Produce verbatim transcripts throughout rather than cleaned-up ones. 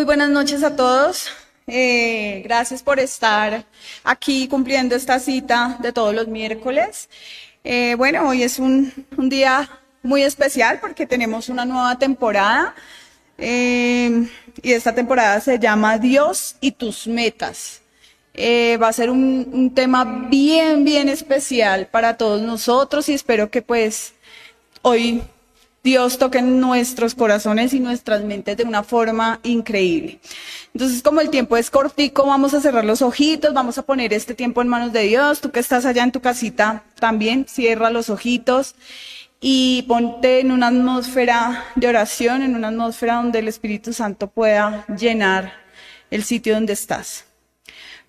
Muy buenas noches a todos. Eh, gracias por estar aquí cumpliendo esta cita de todos los miércoles. Eh, bueno, hoy es un, un día muy especial porque tenemos una nueva temporada. Eh, y esta temporada se llama Dios y tus metas. Eh, va a ser un, un tema bien, bien especial para todos nosotros y espero que pues hoy Dios toque nuestros corazones y nuestras mentes de una forma increíble. Entonces, como el tiempo es cortico, vamos a cerrar los ojitos, vamos a poner este tiempo en manos de Dios. Tú que estás allá en tu casita también, cierra los ojitos y ponte en una atmósfera de oración, en una atmósfera donde el Espíritu Santo pueda llenar el sitio donde estás.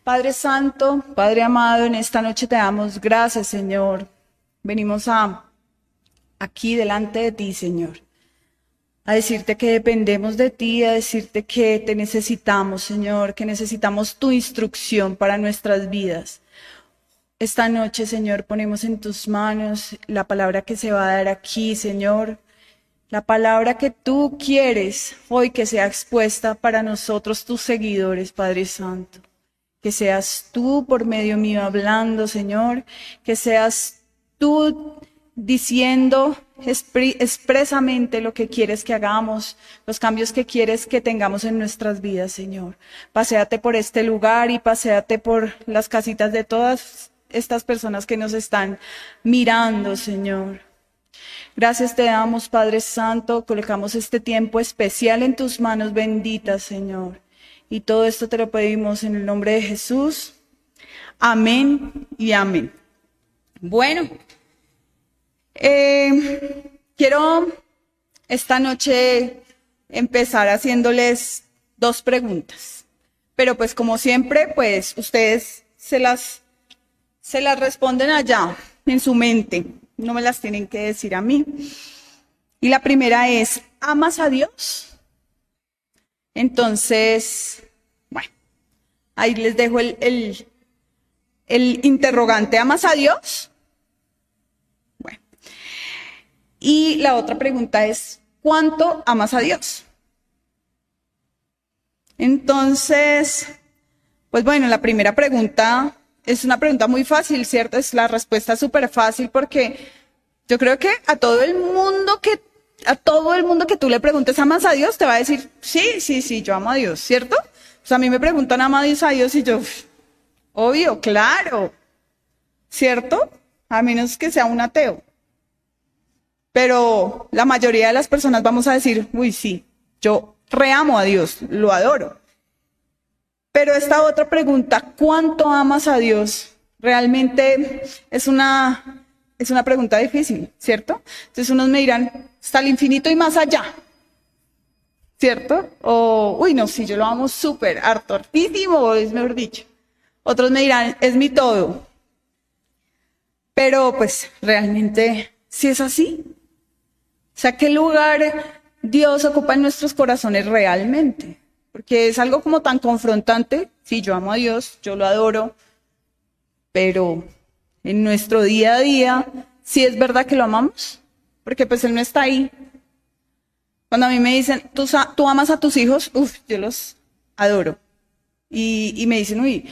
Padre Santo, Padre amado, en esta noche te damos gracias, Señor. Venimos a... aquí delante de ti, Señor, a decirte que dependemos de ti, a decirte que te necesitamos, Señor, que necesitamos tu instrucción para nuestras vidas. Esta noche, Señor, ponemos en tus manos la palabra que se va a dar aquí, Señor, la palabra que tú quieres hoy que sea expuesta para nosotros, tus seguidores, Padre Santo. Que seas tú por medio mío hablando, Señor, que seas tú diciendo expresamente lo que quieres que hagamos, los cambios que quieres que tengamos en nuestras vidas, Señor. Paséate por este lugar y paséate por las casitas de todas estas personas que nos están mirando, Señor. Gracias te damos, Padre Santo. Colocamos este tiempo especial en tus manos benditas, Señor. Y todo esto te lo pedimos en el nombre de Jesús. Amén y amén. Bueno. Eh, quiero esta noche empezar haciéndoles dos preguntas, pero pues como siempre, pues ustedes se las, se las responden allá en su mente, no me las tienen que decir a mí. Y la primera es, ¿amas a Dios? Entonces, bueno, ahí les dejo el, el, el interrogante, ¿amas a Dios? Y la otra pregunta es, ¿cuánto amas a Dios? Entonces, pues bueno, la primera pregunta es una pregunta muy fácil, ¿cierto? Es la respuesta súper fácil porque yo creo que a todo el mundo que, a todo el mundo que tú le preguntes, ¿amas a Dios? Te va a decir, sí, sí, sí, yo amo a Dios, ¿cierto? O sea, a mí me preguntan, ¿amas a Dios? Y yo, obvio, claro, ¿cierto? A menos que sea un ateo. Pero la mayoría de las personas vamos a decir, uy, sí, yo reamo a Dios, lo adoro. Pero esta otra pregunta, ¿cuánto amas a Dios? Realmente es una, es una pregunta difícil, ¿cierto? Entonces unos me dirán, hasta el infinito y más allá, ¿cierto? O, uy, no, sí, yo lo amo súper, harto, hartísimo, es mejor dicho. Otros me dirán, es mi todo. Pero pues realmente, si es así. O sea, ¿qué lugar Dios ocupa en nuestros corazones realmente? Porque es algo como tan confrontante. Sí, yo amo a Dios, yo lo adoro, pero en nuestro día a día, ¿sí es verdad que lo amamos? Porque pues Él no está ahí. Cuando a mí me dicen, ¿tú, tú amas a tus hijos? Uf, yo los adoro. Y, y me dicen, uy,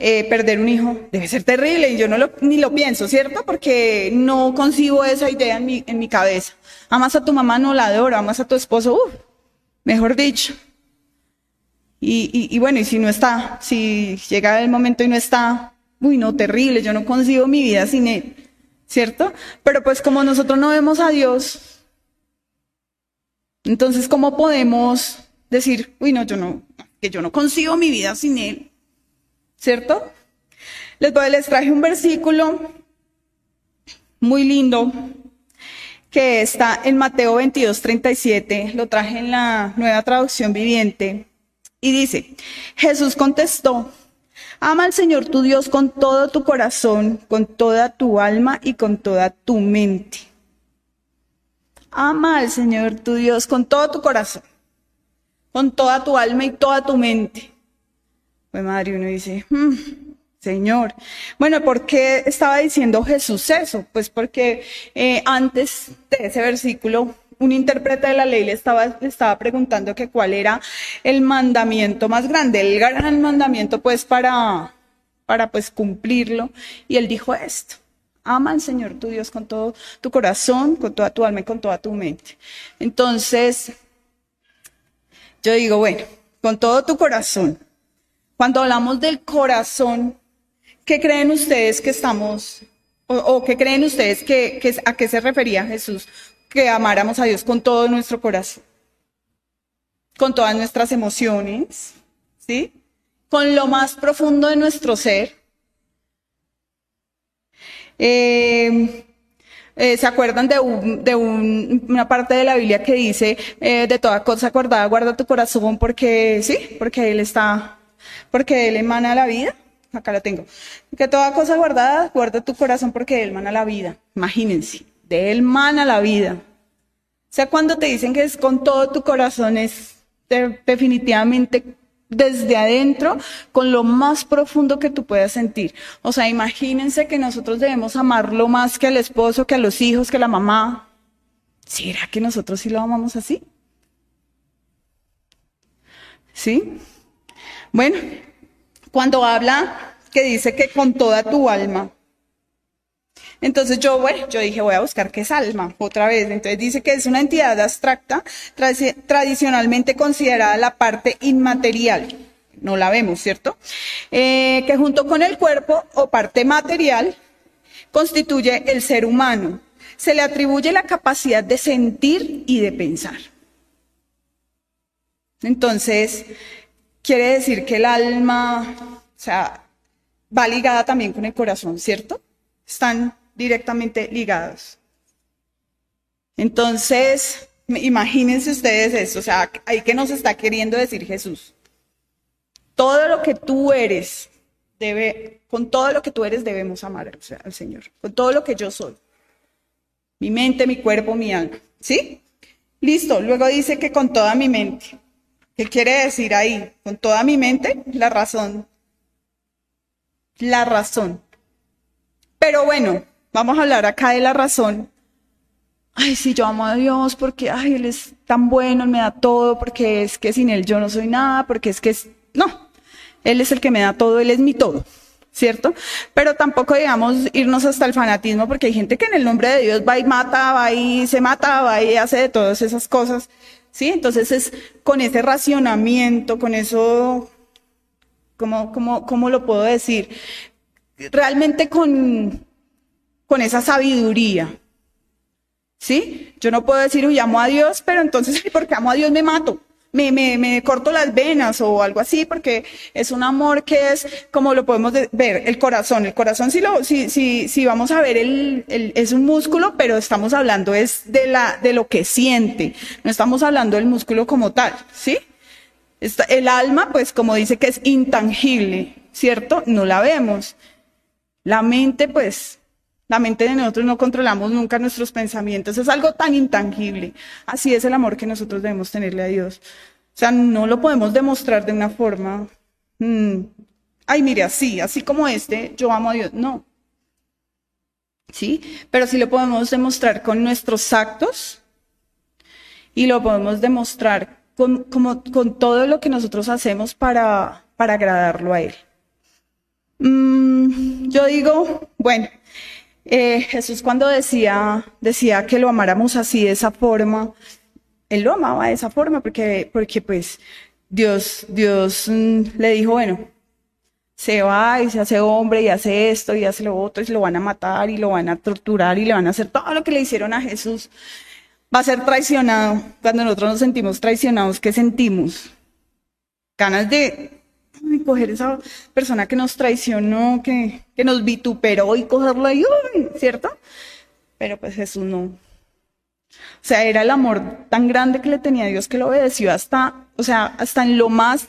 eh, perder un hijo debe ser terrible. Y yo no lo, ni lo pienso, ¿cierto? Porque no concibo esa idea en mi, en mi cabeza. Amas a tu mamá, no la adoro, amas a tu esposo, uh, mejor dicho. Y, y, y bueno, y si no está, si llega el momento y no está, uy, no, terrible, yo no consigo mi vida sin él, ¿cierto? Pero pues como nosotros no vemos a Dios, entonces ¿cómo podemos decir, uy, no, yo no, que yo no consigo mi vida sin él, ¿cierto? Les, voy, les traje un versículo muy lindo, que está en Mateo veintidós, treinta y siete, lo traje en la Nueva Traducción Viviente, y dice, Jesús contestó, ama al Señor tu Dios con todo tu corazón, con toda tu alma y con toda tu mente. Ama al Señor tu Dios con todo tu corazón, con toda tu alma y toda tu mente. Pues madre, uno dice, hmm, Señor. Bueno, ¿por qué estaba diciendo Jesús eso? Pues porque eh, antes de ese versículo un intérprete de la ley le estaba, le estaba preguntando que cuál era el mandamiento más grande, el gran mandamiento pues para, para pues cumplirlo, y él dijo esto: ama al Señor tu Dios con todo tu corazón, con toda tu alma y con toda tu mente. Entonces, yo digo, bueno, con todo tu corazón. Cuando hablamos del corazón, ¿qué creen ustedes que estamos, o, o qué creen ustedes que, que a qué se refería Jesús? Que amáramos a Dios con todo nuestro corazón, con todas nuestras emociones, ¿sí? Con lo más profundo de nuestro ser. Eh, eh, ¿Se acuerdan de, un, de un, una parte de la Biblia que dice eh, de toda cosa acordada guarda tu corazón porque sí, porque él está, porque él emana la vida? Acá lo tengo. Que toda cosa guardada guarda tu corazón porque él emana la vida. Imagínense, de él emana la vida. O sea, cuando te dicen que es con todo tu corazón, es de, definitivamente desde adentro, con lo más profundo que tú puedas sentir. O sea, imagínense que nosotros debemos amarlo más que al esposo, que a los hijos, que la mamá. ¿Será que nosotros sí lo amamos así? ¿Sí? Bueno, cuando habla que dice que con toda tu alma. Entonces yo, bueno, yo dije, voy a buscar qué es alma, otra vez. Entonces dice que es una entidad abstracta, tra tradicionalmente considerada la parte inmaterial. No la vemos, ¿cierto? Eh, que junto con el cuerpo o parte material constituye el ser humano. Se le atribuye la capacidad de sentir y de pensar. Entonces, quiere decir que el alma, o sea, va ligada también con el corazón, ¿cierto? Están directamente ligados. Entonces, imagínense ustedes eso, o sea, ahí que nos está queriendo decir Jesús. Todo lo que tú eres, debe, con todo lo que tú eres debemos amar o sea, al Señor, con todo lo que yo soy. Mi mente, mi cuerpo, mi alma, ¿sí? Listo, luego dice que con toda mi mente. ¿Qué quiere decir ahí? Con toda mi mente, la razón. La razón. Pero bueno, vamos a hablar acá de la razón. Ay, si yo amo a Dios porque ay, Él es tan bueno, Él me da todo, porque es que sin Él yo no soy nada, porque es que es... No, Él es el que me da todo, Él es mi todo, ¿cierto? Pero tampoco, digamos, irnos hasta el fanatismo, porque hay gente que en el nombre de Dios va y mata, va y se mata, va y hace de todas esas cosas, ¿sí? Entonces es con ese racionamiento, con eso, ¿cómo, cómo, cómo lo puedo decir? Realmente con, con esa sabiduría, ¿sí? Yo no puedo decir, uy, amo a Dios, pero entonces porque amo a Dios me mato, me, me, me corto las venas o algo así, porque es un amor que es, como lo podemos ver, el corazón. El corazón, si, lo, si, si, si vamos a ver, el, el, es un músculo, pero estamos hablando es de, la, de lo que siente, no estamos hablando del músculo como tal, ¿sí? Esta, el alma, pues como dice que es intangible, ¿cierto? No la vemos. La mente, pues, la mente de nosotros no controlamos nunca nuestros pensamientos. Es algo tan intangible. Así es el amor que nosotros debemos tenerle a Dios. O sea, no lo podemos demostrar de una forma, mmm, ay, mire, así, así como este, yo amo a Dios. No. ¿Sí? Pero sí lo podemos demostrar con nuestros actos y lo podemos demostrar con, como, con todo lo que nosotros hacemos para, para agradarlo a Él. Mm, yo digo, bueno, eh, Jesús cuando decía, decía que lo amáramos así, de esa forma, Él lo amaba de esa forma, porque, porque pues Dios, Dios mm, le dijo, bueno, se va y se hace hombre y hace esto y hace lo otro, y lo van a matar y lo van a torturar y le van a hacer todo lo que le hicieron a Jesús. Va a ser traicionado. Cuando nosotros nos sentimos traicionados, ¿qué sentimos? Ganas de... y coger esa persona que nos traicionó, que, que nos vituperó y cogerlo ahí, ¿cierto? Pero pues Jesús no. O sea, era el amor tan grande que le tenía a Dios que lo obedeció hasta, o sea, hasta en lo más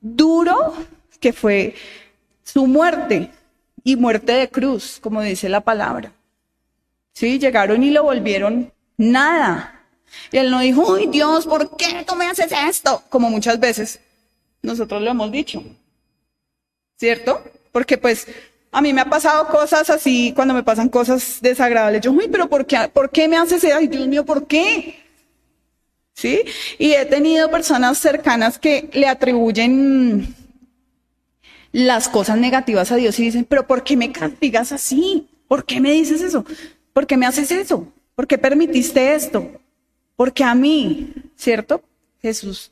duro que fue su muerte y muerte de cruz, como dice la palabra. Sí, llegaron y lo volvieron nada. Y él no dijo, uy Dios, ¿por qué tú me haces esto? Como muchas veces nosotros lo hemos dicho, ¿cierto? Porque pues a mí me ha pasado cosas así, cuando me pasan cosas desagradables, yo, uy, pero ¿por qué, ¿por qué me haces eso? Ay, Dios mío, ¿por qué? ¿sí? Y he tenido personas cercanas que le atribuyen las cosas negativas a Dios y dicen, pero ¿por qué me castigas así? ¿Por qué me dices eso? ¿Por qué me haces eso? ¿Por qué permitiste esto? ¿Por qué a mí? ¿Cierto? Jesús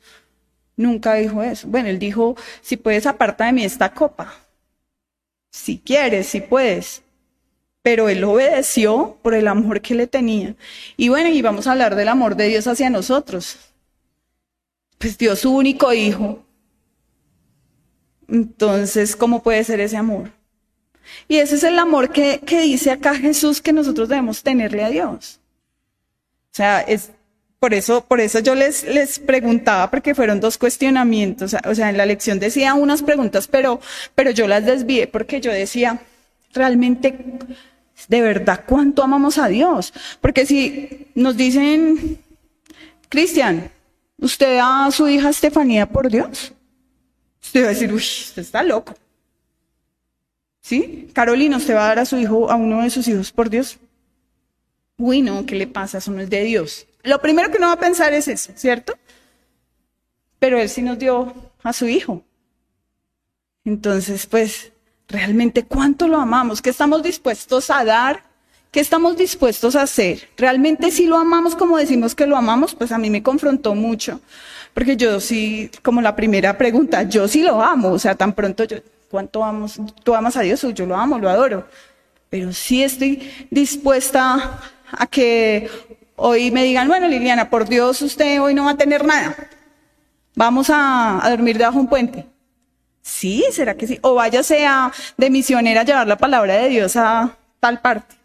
nunca dijo eso. Bueno, él dijo, si puedes, aparta de mí esta copa. Si quieres, si puedes. Pero él obedeció por el amor que le tenía. Y bueno, y vamos a hablar del amor de Dios hacia nosotros. Pues Dios, su único hijo. Entonces, ¿cómo puede ser ese amor? Y ese es el amor que, que dice acá Jesús que nosotros debemos tenerle a Dios. O sea, es... Por eso, por eso yo les, les preguntaba, porque fueron dos cuestionamientos. O sea, en la lección decía unas preguntas, pero, pero yo las desvié porque yo decía, realmente, de verdad, ¿cuánto amamos a Dios? Porque si nos dicen, Cristian, ¿usted da a su hija Estefanía por Dios? Usted va a decir, uy, usted está loco. ¿Sí? Carolina, ¿usted va a dar a su hijo, a uno de sus hijos por Dios? Uy, no, ¿qué le pasa? Eso no es de Dios. Lo primero que uno va a pensar es eso, ¿cierto? Pero él sí nos dio a su hijo. Entonces, pues, realmente, ¿cuánto lo amamos? ¿Qué estamos dispuestos a dar? ¿Qué estamos dispuestos a hacer? ¿Realmente sí lo amamos como decimos que lo amamos? Pues a mí me confrontó mucho. Porque yo sí, como la primera pregunta, yo sí lo amo. O sea, tan pronto yo, ¿cuánto amamos? ¿Tú amas a Dios? O yo lo amo, lo adoro. Pero sí estoy dispuesta a que... hoy me digan, bueno, Liliana, por Dios, usted hoy no va a tener nada. Vamos a, a dormir debajo de un puente. Sí, ¿será que sí? O váyase a, de misionera a llevar la palabra de Dios a tal parte.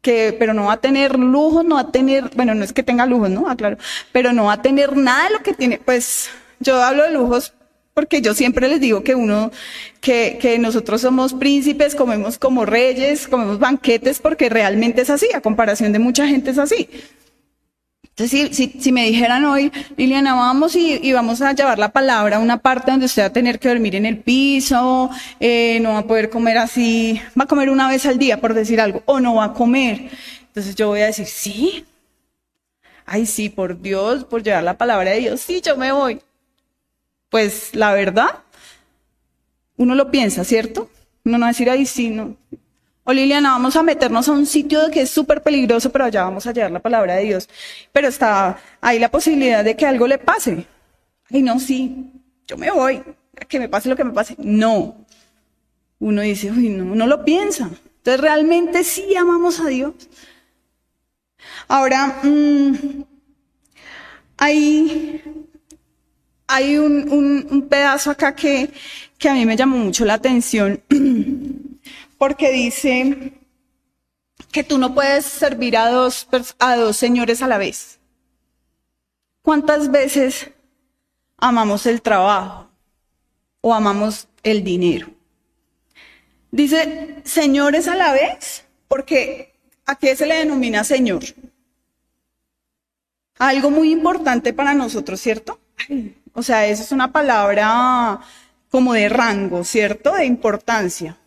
Que, pero no va a tener lujos, no va a tener, bueno, no es que tenga lujos, ¿no? Ah, claro. Pero no va a tener nada de lo que tiene. Pues yo hablo de lujos porque yo siempre les digo que uno, que, que nosotros somos príncipes, comemos como reyes, comemos banquetes, porque realmente es así, a comparación de mucha gente es así. Entonces, si, si, si me dijeran hoy, Liliana, vamos y, y vamos a llevar la palabra a una parte donde usted va a tener que dormir en el piso, eh, no va a poder comer así, va a comer una vez al día, por decir algo, o no va a comer. Entonces yo voy a decir, sí, ay sí, por Dios, por llevar la palabra de Dios, sí, yo me voy. Pues la verdad, uno lo piensa, ¿cierto? Uno no va a decir, ahí sí, no. O Liliana, vamos a meternos a un sitio que es súper peligroso, pero allá vamos a llevar la palabra de Dios. Pero está ahí la posibilidad de que algo le pase. Ay, no, sí, yo me voy, que me pase lo que me pase. No. Uno dice, uy, no, uno lo piensa. Entonces, realmente sí amamos a Dios. Ahora, mmm, ahí... Hay un, un, un pedazo acá que, que a mí me llamó mucho la atención, porque dice que tú no puedes servir a dos, a dos señores a la vez. ¿Cuántas veces amamos el trabajo o amamos el dinero? Dice señores a la vez, porque ¿a qué se le denomina señor? Algo muy importante para nosotros, ¿cierto? O sea, eso es una palabra como de rango, ¿cierto? De importancia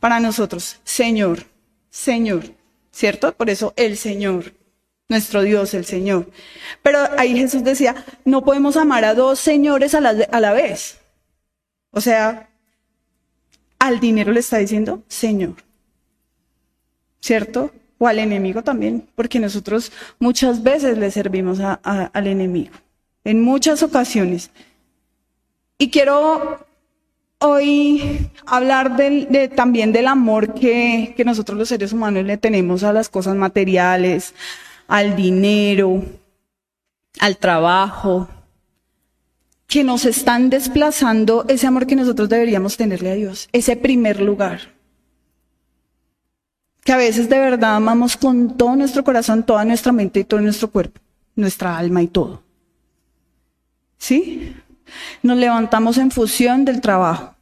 para nosotros. Señor, Señor, ¿cierto? Por eso el Señor, nuestro Dios, el Señor. Pero ahí Jesús decía, no podemos amar a dos señores a la, a la vez. O sea, al dinero le está diciendo Señor, ¿cierto? O al enemigo también, porque nosotros muchas veces le servimos a, a, al enemigo. En muchas ocasiones. Y quiero hoy hablar del, de, también del amor que, que nosotros los seres humanos le tenemos a las cosas materiales, al dinero, al trabajo, que nos están desplazando ese amor que nosotros deberíamos tenerle a Dios, ese primer lugar. Que a veces de verdad amamos con todo nuestro corazón, toda nuestra mente y todo nuestro cuerpo, nuestra alma y todo. ¿Sí? Nos levantamos en función del trabajo.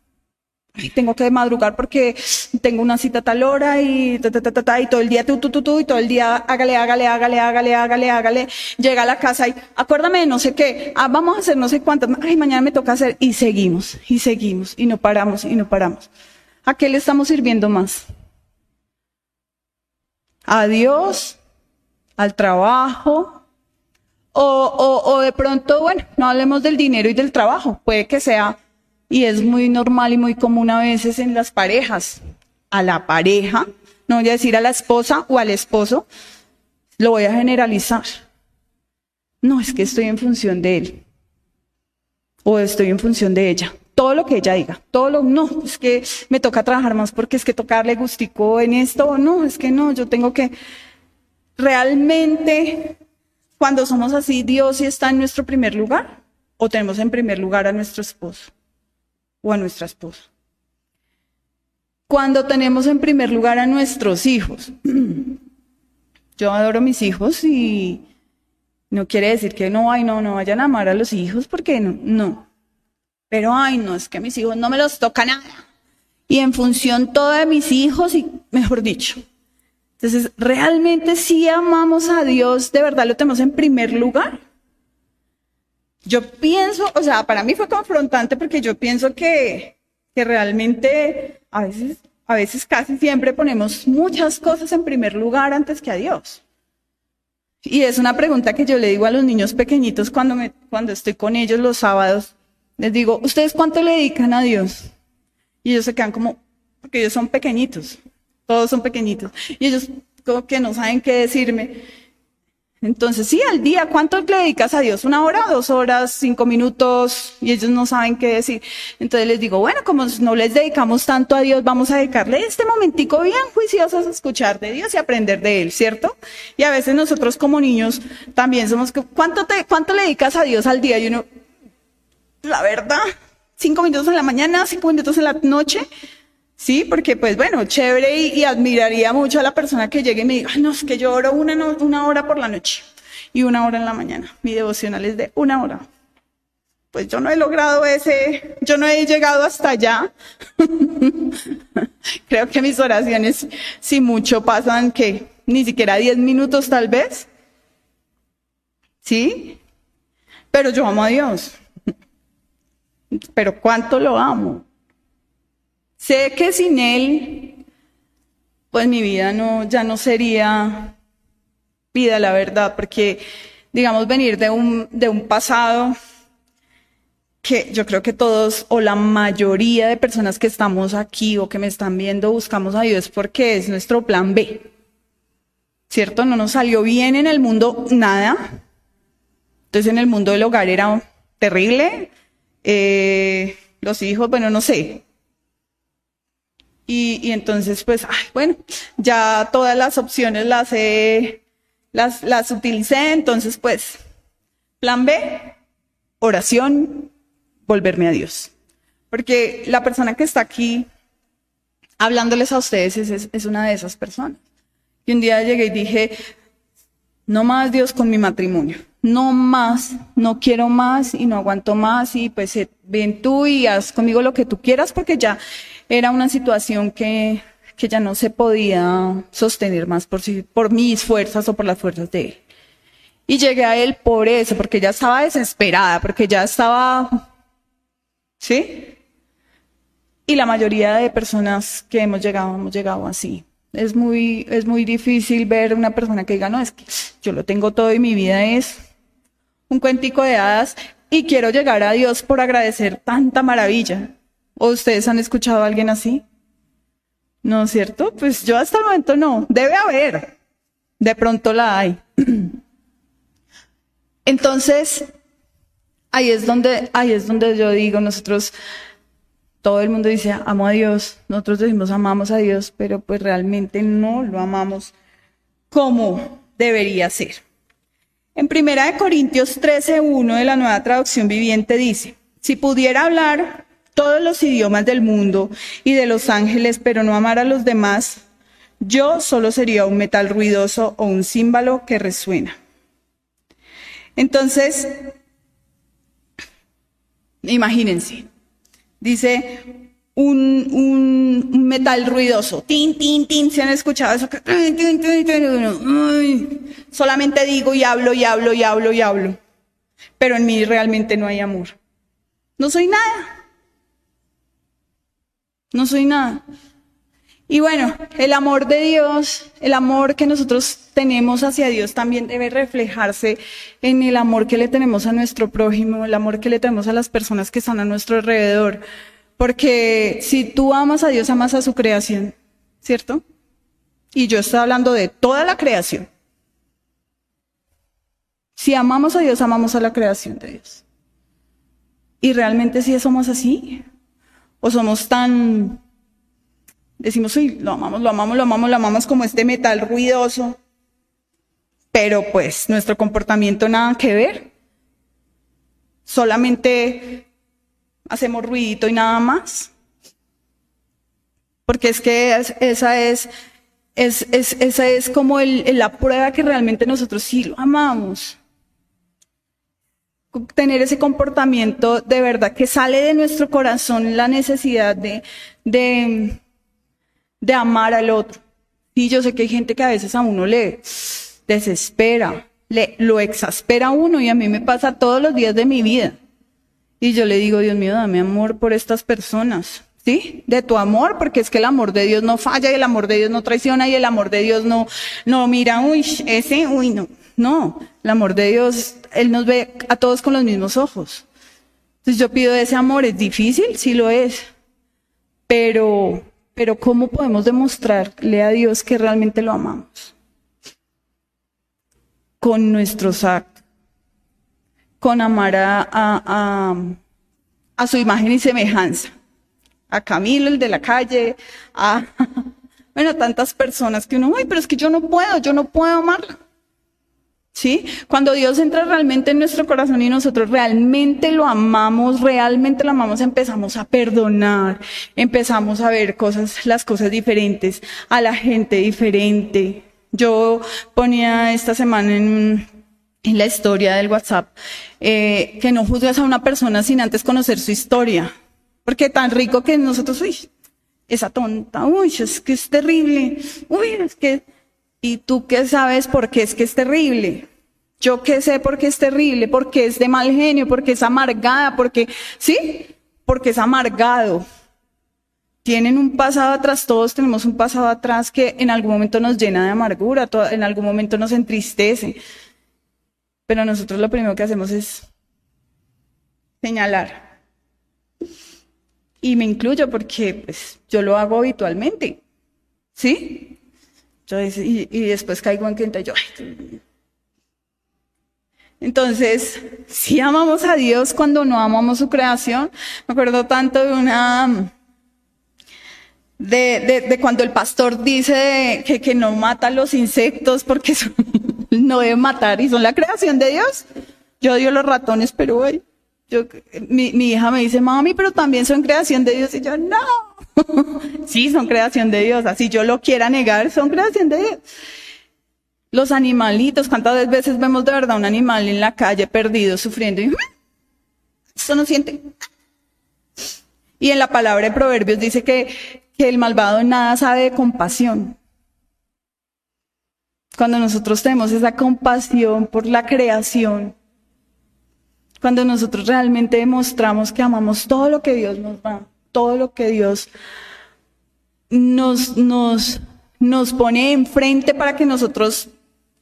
Y tengo que madrugar porque tengo una cita a tal hora y, ta, ta, ta, ta, ta, y todo el día tú, tú, tú, tú, y todo el día hágale, hágale, hágale, hágale, hágale, hágale. Llega a la casa y acuérdame de no sé qué, ah, vamos a hacer no sé cuántas, ay, mañana me toca hacer, y seguimos, y seguimos, y no paramos, y no paramos. ¿A qué le estamos sirviendo más? ¿A Dios? ¿Al trabajo? O, o, o de pronto, bueno, no hablemos del dinero y del trabajo, puede que sea, y es muy normal y muy común a veces en las parejas, a la pareja, no voy a decir a la esposa o al esposo, lo voy a generalizar. No, es que estoy en función de él, o estoy en función de ella, todo lo que ella diga, todo lo, no, es que me toca trabajar más porque es que tocarle gustico en esto, o no, es que no, yo tengo que, realmente... Cuando somos así, Dios sí está en nuestro primer lugar, o tenemos en primer lugar a nuestro esposo o a nuestra esposa. Cuando tenemos en primer lugar a nuestros hijos, yo adoro a mis hijos y no quiere decir que no, ay, no, no vayan a amar a los hijos porque no, no. Pero ay, no, es que a mis hijos no me los toca nada. Y en función todo de mis hijos y mejor dicho. Entonces, ¿realmente sí amamos a Dios? ¿De verdad lo tenemos en primer lugar? Yo pienso, o sea, para mí fue confrontante porque yo pienso que, que realmente a veces, a veces casi siempre ponemos muchas cosas en primer lugar antes que a Dios. Y es una pregunta que yo le digo a los niños pequeñitos cuando, me, cuando estoy con ellos los sábados. Les digo, ¿ustedes cuánto le dedican a Dios? Y ellos se quedan como, porque ellos son pequeñitos. Todos son pequeñitos, y ellos como que no saben qué decirme. Entonces, sí, al día, ¿cuánto le dedicas a Dios? ¿Una hora, dos horas, cinco minutos? Y ellos no saben qué decir. Entonces les digo, bueno, como no les dedicamos tanto a Dios, vamos a dedicarle este momentico bien juiciosos a escuchar de Dios y aprender de Él, ¿cierto? Y a veces nosotros como niños también somos, ¿cuánto, te, cuánto le dedicas a Dios al día? Y uno, la verdad, cinco minutos en la mañana, cinco minutos en la noche. Sí, porque pues bueno, chévere y, y admiraría mucho a la persona que llegue y me diga, no, es que yo oro una, no, una hora por la noche y una hora en la mañana. Mi devocional es de una hora. Pues yo no he logrado ese, yo no he llegado hasta allá. Creo que mis oraciones, si mucho, pasan que ni siquiera diez minutos tal vez. ¿Sí? Pero yo amo a Dios. Pero ¿cuánto lo amo? Sé que sin Él, pues mi vida no, ya no sería vida, la verdad, porque, digamos, venir de un, de un pasado que yo creo que todos o la mayoría de personas que estamos aquí o que me están viendo buscamos a Dios porque es nuestro plan B, ¿cierto? No nos salió bien en el mundo nada, entonces en el mundo del hogar era terrible, eh, los hijos, bueno, no sé. Y, y entonces, pues, ay, bueno, ya todas las opciones las, eh, las, las utilicé, entonces, pues, plan B, oración, volverme a Dios. Porque la persona que está aquí hablándoles a ustedes es, es, es una de esas personas. Y un día llegué y dije, no más Dios con mi matrimonio, no más, no quiero más y no aguanto más y pues ven tú y haz conmigo lo que tú quieras porque ya... Era una situación que, que ya no se podía sostener más por, si, por mis fuerzas o por las fuerzas de él. Y llegué a él por eso, porque ya estaba desesperada, porque ya estaba... ¿Sí? Y la mayoría de personas que hemos llegado, hemos llegado así. Es muy, es muy difícil ver una persona que diga, no, es que yo lo tengo todo y mi vida es un cuentico de hadas y quiero llegar a Dios por agradecer tanta maravilla. ¿O ustedes han escuchado a alguien así? ¿No es cierto? Pues yo hasta el momento no. Debe haber. De pronto la hay. Entonces, ahí es donde, ahí es donde yo digo, nosotros, todo el mundo dice, amo a Dios. Nosotros decimos, amamos a Dios, pero pues realmente no lo amamos como debería ser. En primera de Corintios trece, uno de la Nueva Traducción Viviente dice, si pudiera hablar... todos los idiomas del mundo y de los ángeles, pero no amar a los demás, yo solo sería un metal ruidoso o un címbalo que resuena. Entonces, imagínense, dice un, un, un metal ruidoso, tin, tin, tin, ¿se han escuchado eso? Ay, tin, tin, tin, solamente digo y hablo y hablo y hablo y hablo, pero en mí realmente no hay amor. No soy nada. No soy nada. Y bueno, el amor de Dios, el amor que nosotros tenemos hacia Dios también debe reflejarse en el amor que le tenemos a nuestro prójimo, el amor que le tenemos a las personas que están a nuestro alrededor. Porque si tú amas a Dios, amas a su creación, ¿cierto? Y yo estoy hablando de toda la creación. Si amamos a Dios, amamos a la creación de Dios. ¿Y realmente sí somos así? ¿O somos tan... decimos, uy, lo amamos, lo amamos, lo amamos, lo amamos como este metal ruidoso, pero pues nuestro comportamiento nada que ver? Solamente hacemos ruidito y nada más. Porque es que esa es, es, es, esa es como el, la prueba que realmente nosotros sí lo amamos. Tener ese comportamiento de verdad que sale de nuestro corazón, la necesidad de... de de amar al otro. Y yo sé que hay gente que a veces a uno le desespera, le, lo exaspera a uno, y a mí me pasa todos los días de mi vida. Y yo le digo, Dios mío, dame amor por estas personas, ¿sí? De tu amor, porque es que el amor de Dios no falla, y el amor de Dios no traiciona, y el amor de Dios no, no mira, uy, ese, uy, no. No, el amor de Dios, Él nos ve a todos con los mismos ojos. Entonces yo pido ese amor. ¿Es difícil? Sí lo es. Pero... Pero ¿cómo podemos demostrarle a Dios que realmente lo amamos? Con nuestros actos, con amar a, a, a, a su imagen y semejanza, a Camilo, el de la calle, a bueno, tantas personas que uno, ay, pero es que yo no puedo, yo no puedo amarla. ¿Sí? Cuando Dios entra realmente en nuestro corazón y nosotros realmente lo amamos, realmente lo amamos, empezamos a perdonar, empezamos a ver cosas, las cosas diferentes, a la gente diferente. Yo ponía esta semana en, en la historia del WhatsApp eh, que no juzgues a una persona sin antes conocer su historia, porque tan rico que nosotros, uy, esa tonta, uy, es que es terrible, uy, es que... ¿Y tú qué sabes por qué es que es terrible? Yo qué sé por qué es terrible, porque es de mal genio, porque es amargada, porque, ¿sí? Porque es amargado. Tienen un pasado atrás, todos tenemos un pasado atrás que en algún momento nos llena de amargura, en algún momento nos entristece. Pero nosotros lo primero que hacemos es señalar. Y me incluyo porque pues, yo lo hago habitualmente, ¿sí? Yo, y, y después caigo en cuenta y yo... Ay. Entonces, si amamos a Dios cuando no amamos su creación. Me acuerdo tanto de una... De, de, de cuando el pastor dice que, que no mata a los insectos porque son, no deben matar y son la creación de Dios. Yo odio los ratones, pero ay, yo, mi, mi hija me dice, mami, pero también son creación de Dios. Y yo, no. Sí, son creación de Dios, así yo lo quiera negar, son creación de Dios. Los animalitos, ¿cuántas veces vemos de verdad un animal en la calle perdido, sufriendo? Y, eso no siente. Y en la palabra de Proverbios dice que, que el malvado nada sabe de compasión. Cuando nosotros tenemos esa compasión por la creación, cuando nosotros realmente demostramos que amamos todo lo que Dios nos da, todo lo que Dios nos, nos, nos pone enfrente para que nosotros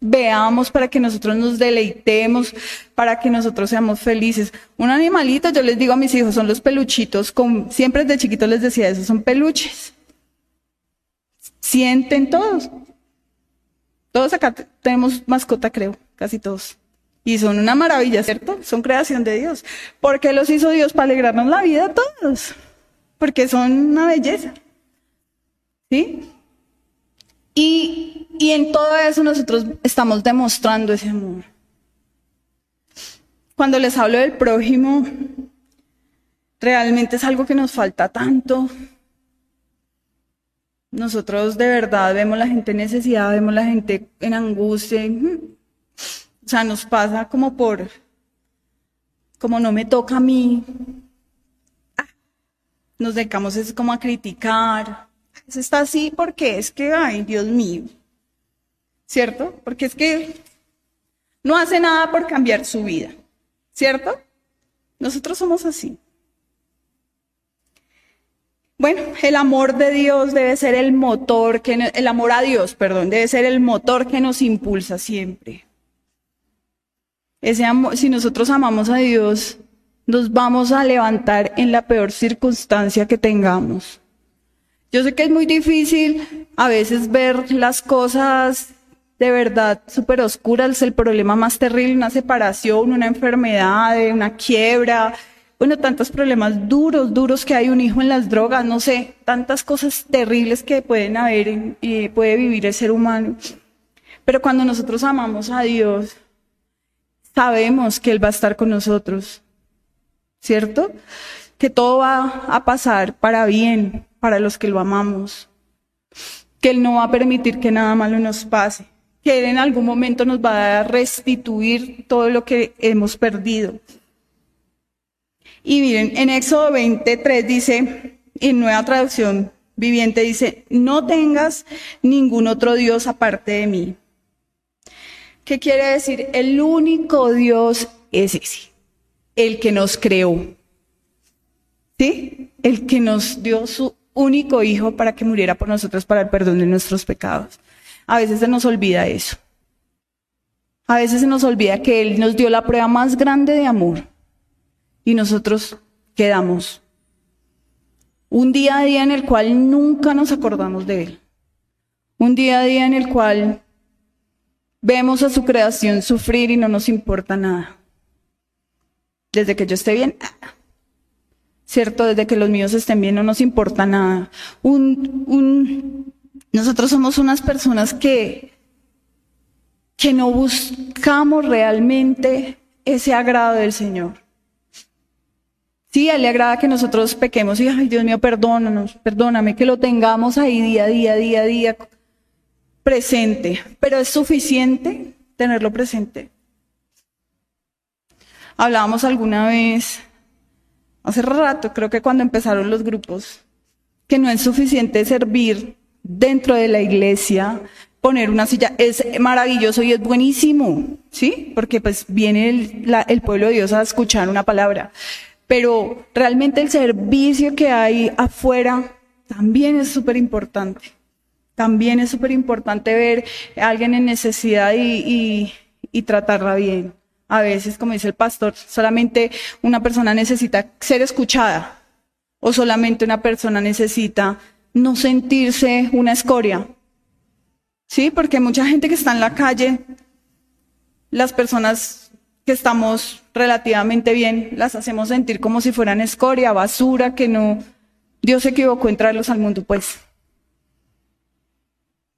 veamos, para que nosotros nos deleitemos, para que nosotros seamos felices. Un animalito, yo les digo a mis hijos, son los peluchitos, con, siempre desde chiquitos les decía eso, son peluches. Sienten todos. Todos acá tenemos mascota, creo, casi todos. Y son una maravilla, ¿cierto? Son creación de Dios. ¿Por qué los hizo Dios? Para alegrarnos la vida a todos. Porque son una belleza, ¿sí? Y, y en todo eso nosotros estamos demostrando ese amor. Cuando les hablo del prójimo, realmente es algo que nos falta tanto. Nosotros de verdad vemos la gente en necesidad, vemos la gente en angustia. Y, o sea, nos pasa como por, como no me toca a mí. Nos dedicamos es como a criticar. Eso está así porque es que, ay, Dios mío. ¿Cierto? Porque es que no hace nada por cambiar su vida. ¿Cierto? Nosotros somos así. Bueno, el amor de Dios debe ser el motor, que, el amor a Dios, perdón, debe ser el motor que nos impulsa siempre. Ese amor, si nosotros amamos a Dios, nos vamos a levantar en la peor circunstancia que tengamos. Yo sé que es muy difícil a veces ver las cosas de verdad súper oscuras, el problema más terrible, una separación, una enfermedad, una quiebra. Bueno, tantos problemas duros, duros que hay, un hijo en las drogas, no sé, tantas cosas terribles que pueden haber, eh, puede vivir el ser humano. Pero cuando nosotros amamos a Dios, sabemos que Él va a estar con nosotros, ¿cierto? Que todo va a pasar para bien, para los que lo amamos. Que Él no va a permitir que nada malo nos pase. Que Él en algún momento nos va a restituir todo lo que hemos perdido. Y miren, en Éxodo veinte tres dice, en Nueva Traducción Viviente dice, no tengas ningún otro Dios aparte de mí. ¿Qué quiere decir? El único Dios es ese, el que nos creó, ¿sí? El que nos dio su único hijo para que muriera por nosotros, para el perdón de nuestros pecados. A veces se nos olvida eso. A veces se nos olvida que Él nos dio la prueba más grande de amor. Y nosotros quedamos un día a día en el cual nunca nos acordamos de Él. Un día a día en el cual vemos a su creación sufrir y no nos importa nada. Desde que yo esté bien, ¿cierto? Desde que los míos estén bien no nos importa nada. Un, un, nosotros somos unas personas que, que no buscamos realmente ese agrado del Señor. Sí, a Él le agrada que nosotros pequemos y, ay, Dios mío, perdónanos, perdóname, que lo tengamos ahí día a día, día a día, presente. Pero ¿es suficiente tenerlo presente? Hablábamos alguna vez, hace rato, creo que cuando empezaron los grupos, que no es suficiente servir dentro de la iglesia, poner una silla, es maravilloso y es buenísimo, ¿sí? Porque pues viene el, la, el pueblo de Dios a escuchar una palabra. Pero realmente el servicio que hay afuera también es súper importante. También es súper importante ver a alguien en necesidad y, y, y tratarla bien. A veces, como dice el pastor, solamente una persona necesita ser escuchada o solamente una persona necesita no sentirse una escoria. ¿Sí? Porque mucha gente que está en la calle, las personas que estamos relativamente bien, las hacemos sentir como si fueran escoria, basura, que no, Dios se equivocó en traerlos al mundo, pues.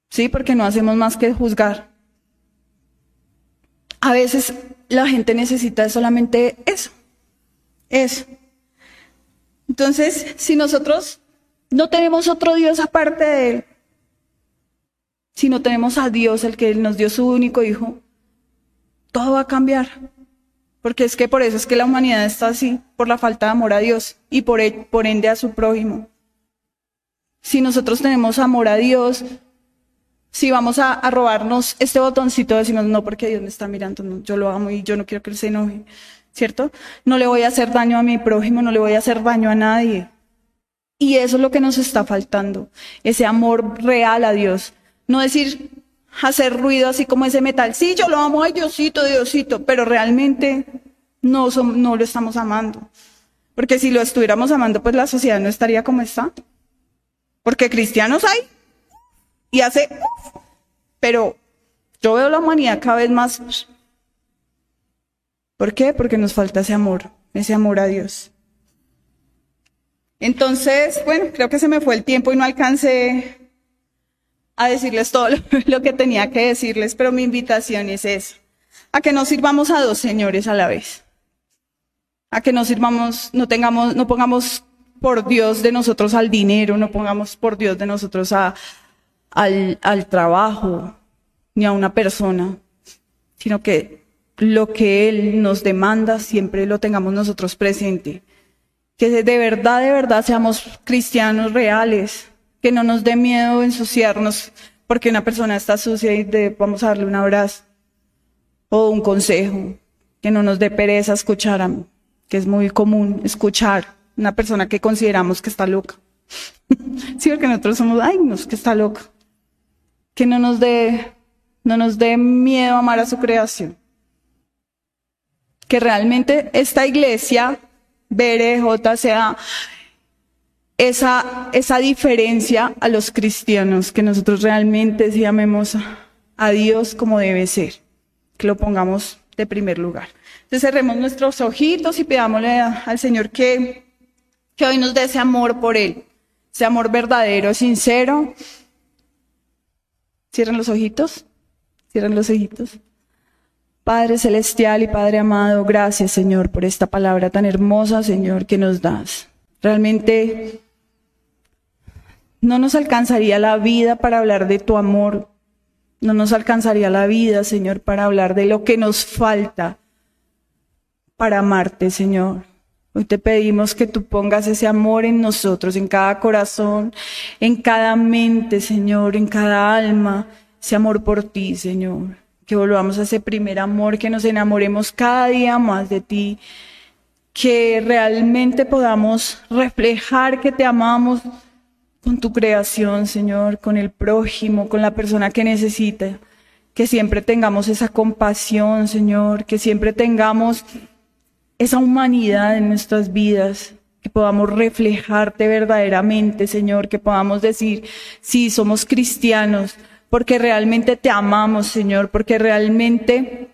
Sí, porque no hacemos más que juzgar. A veces la gente necesita solamente eso, eso. Entonces, si nosotros no tenemos otro Dios aparte de Él, si no tenemos a Dios, el que nos dio su único hijo, todo va a cambiar, porque es que por eso es que la humanidad está así, por la falta de amor a Dios y por, él, por ende a su prójimo. Si nosotros tenemos amor a Dios, si vamos a, a robarnos este botoncito, decimos, no, porque Dios me está mirando, no, yo lo amo y yo no quiero que Él se enoje, ¿cierto? No le voy a hacer daño a mi prójimo, no le voy a hacer daño a nadie. Y eso es lo que nos está faltando, ese amor real a Dios. No decir, hacer ruido así como ese metal, sí, yo lo amo, ay Diosito, Diosito, pero realmente no, son, no lo estamos amando, porque si lo estuviéramos amando, pues la sociedad no estaría como está, porque cristianos hay, y hace, uf, pero yo veo la humanidad cada vez más. ¿Por qué? Porque nos falta ese amor, ese amor a Dios. Entonces, bueno, creo que se me fue el tiempo y no alcancé a decirles todo lo que tenía que decirles, pero mi invitación es esa, a que no sirvamos a dos señores a la vez, a que no sirvamos, no tengamos, no pongamos por Dios de nosotros al dinero, no pongamos por Dios de nosotros a, al, al trabajo, ni a una persona, sino que lo que Él nos demanda siempre lo tengamos nosotros presente, que de verdad, de verdad seamos cristianos reales, que no nos dé miedo ensuciarnos porque una persona está sucia y de, vamos a darle un abrazo o un consejo, que no nos dé pereza escuchar, que es muy común escuchar una persona que consideramos que está loca. Sí, porque nosotros somos, ay, no, es que está loca. Que no nos dé, no nos dé miedo amar a su creación. Que realmente esta iglesia, B R J, sea esa, esa diferencia a los cristianos, que nosotros realmente sí amemos a Dios como debe ser, que lo pongamos de primer lugar. Entonces cerremos nuestros ojitos y pidámosle a, al Señor que, que hoy nos dé ese amor por Él, ese amor verdadero, sincero. Cierren los ojitos, cierren los ojitos. Padre celestial y Padre amado, gracias, Señor, por esta palabra tan hermosa, Señor, que nos das. Realmente no nos alcanzaría la vida para hablar de tu amor. No nos alcanzaría la vida, Señor, para hablar de lo que nos falta para amarte, Señor. Hoy te pedimos que tú pongas ese amor en nosotros, en cada corazón, en cada mente, Señor, en cada alma, ese amor por ti, Señor. Que volvamos a ese primer amor, que nos enamoremos cada día más de ti, que realmente podamos reflejar que te amamos con tu creación, Señor, con el prójimo, con la persona que necesita, que siempre tengamos esa compasión, Señor, que siempre tengamos esa humanidad en nuestras vidas, que podamos reflejarte verdaderamente, Señor, que podamos decir, sí, somos cristianos, porque realmente te amamos, Señor, porque realmente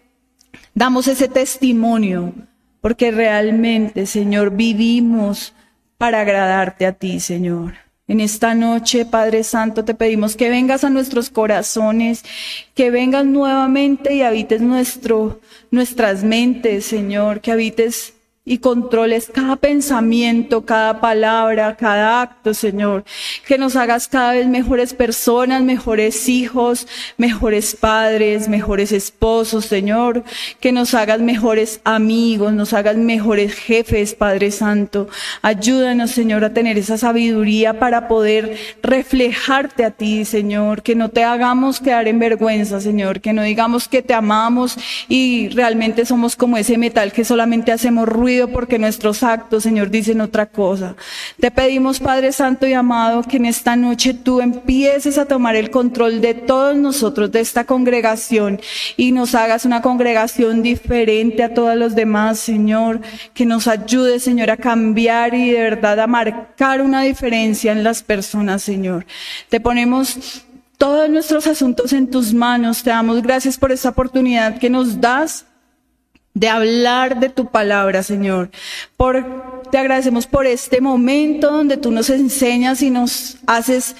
damos ese testimonio, porque realmente, Señor, vivimos para agradarte a ti, Señor. En esta noche, Padre Santo, te pedimos que vengas a nuestros corazones, que vengas nuevamente y habites nuestro, nuestras mentes, Señor, que habites y controles cada pensamiento, cada palabra, cada acto, Señor. Que nos hagas cada vez mejores personas, mejores hijos, mejores padres, mejores esposos, Señor. Que nos hagas mejores amigos, nos hagas mejores jefes, Padre Santo. Ayúdanos, Señor, a tener esa sabiduría para poder reflejarte a ti, Señor. Que no te hagamos quedar en vergüenza, Señor. Que no digamos que te amamos y realmente somos como ese metal que solamente hacemos ruido, porque nuestros actos, Señor, dicen otra cosa. Te pedimos, Padre Santo y amado, que en esta noche tú empieces a tomar el control de todos nosotros, de esta congregación, y nos hagas una congregación diferente a todos los demás, Señor, que nos ayudes, Señor, a cambiar y de verdad a marcar una diferencia en las personas, Señor. Te ponemos todos nuestros asuntos en tus manos, te damos gracias por esta oportunidad que nos das de hablar de tu palabra, Señor. Por, te agradecemos por este momento donde tú nos enseñas y nos haces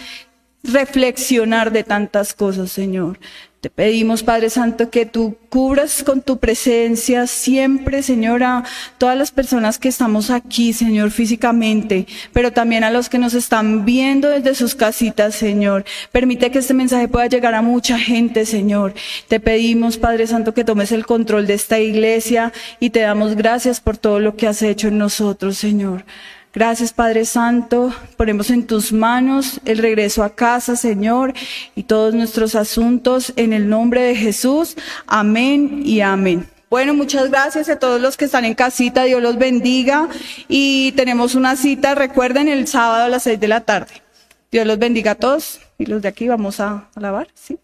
reflexionar de tantas cosas, Señor. Te pedimos, Padre Santo, que tú cubras con tu presencia siempre, Señor, a todas las personas que estamos aquí, Señor, físicamente, pero también a los que nos están viendo desde sus casitas, Señor. Permite que este mensaje pueda llegar a mucha gente, Señor. Te pedimos, Padre Santo, que tomes el control de esta iglesia y te damos gracias por todo lo que has hecho en nosotros, Señor. Gracias, Padre Santo, ponemos en tus manos el regreso a casa, Señor, y todos nuestros asuntos en el nombre de Jesús. Amén y amén. Bueno, muchas gracias a todos los que están en casita, Dios los bendiga, y tenemos una cita, recuerden, el sábado a las seis de la tarde. Dios los bendiga a todos, y los de aquí vamos a alabar, ¿sí?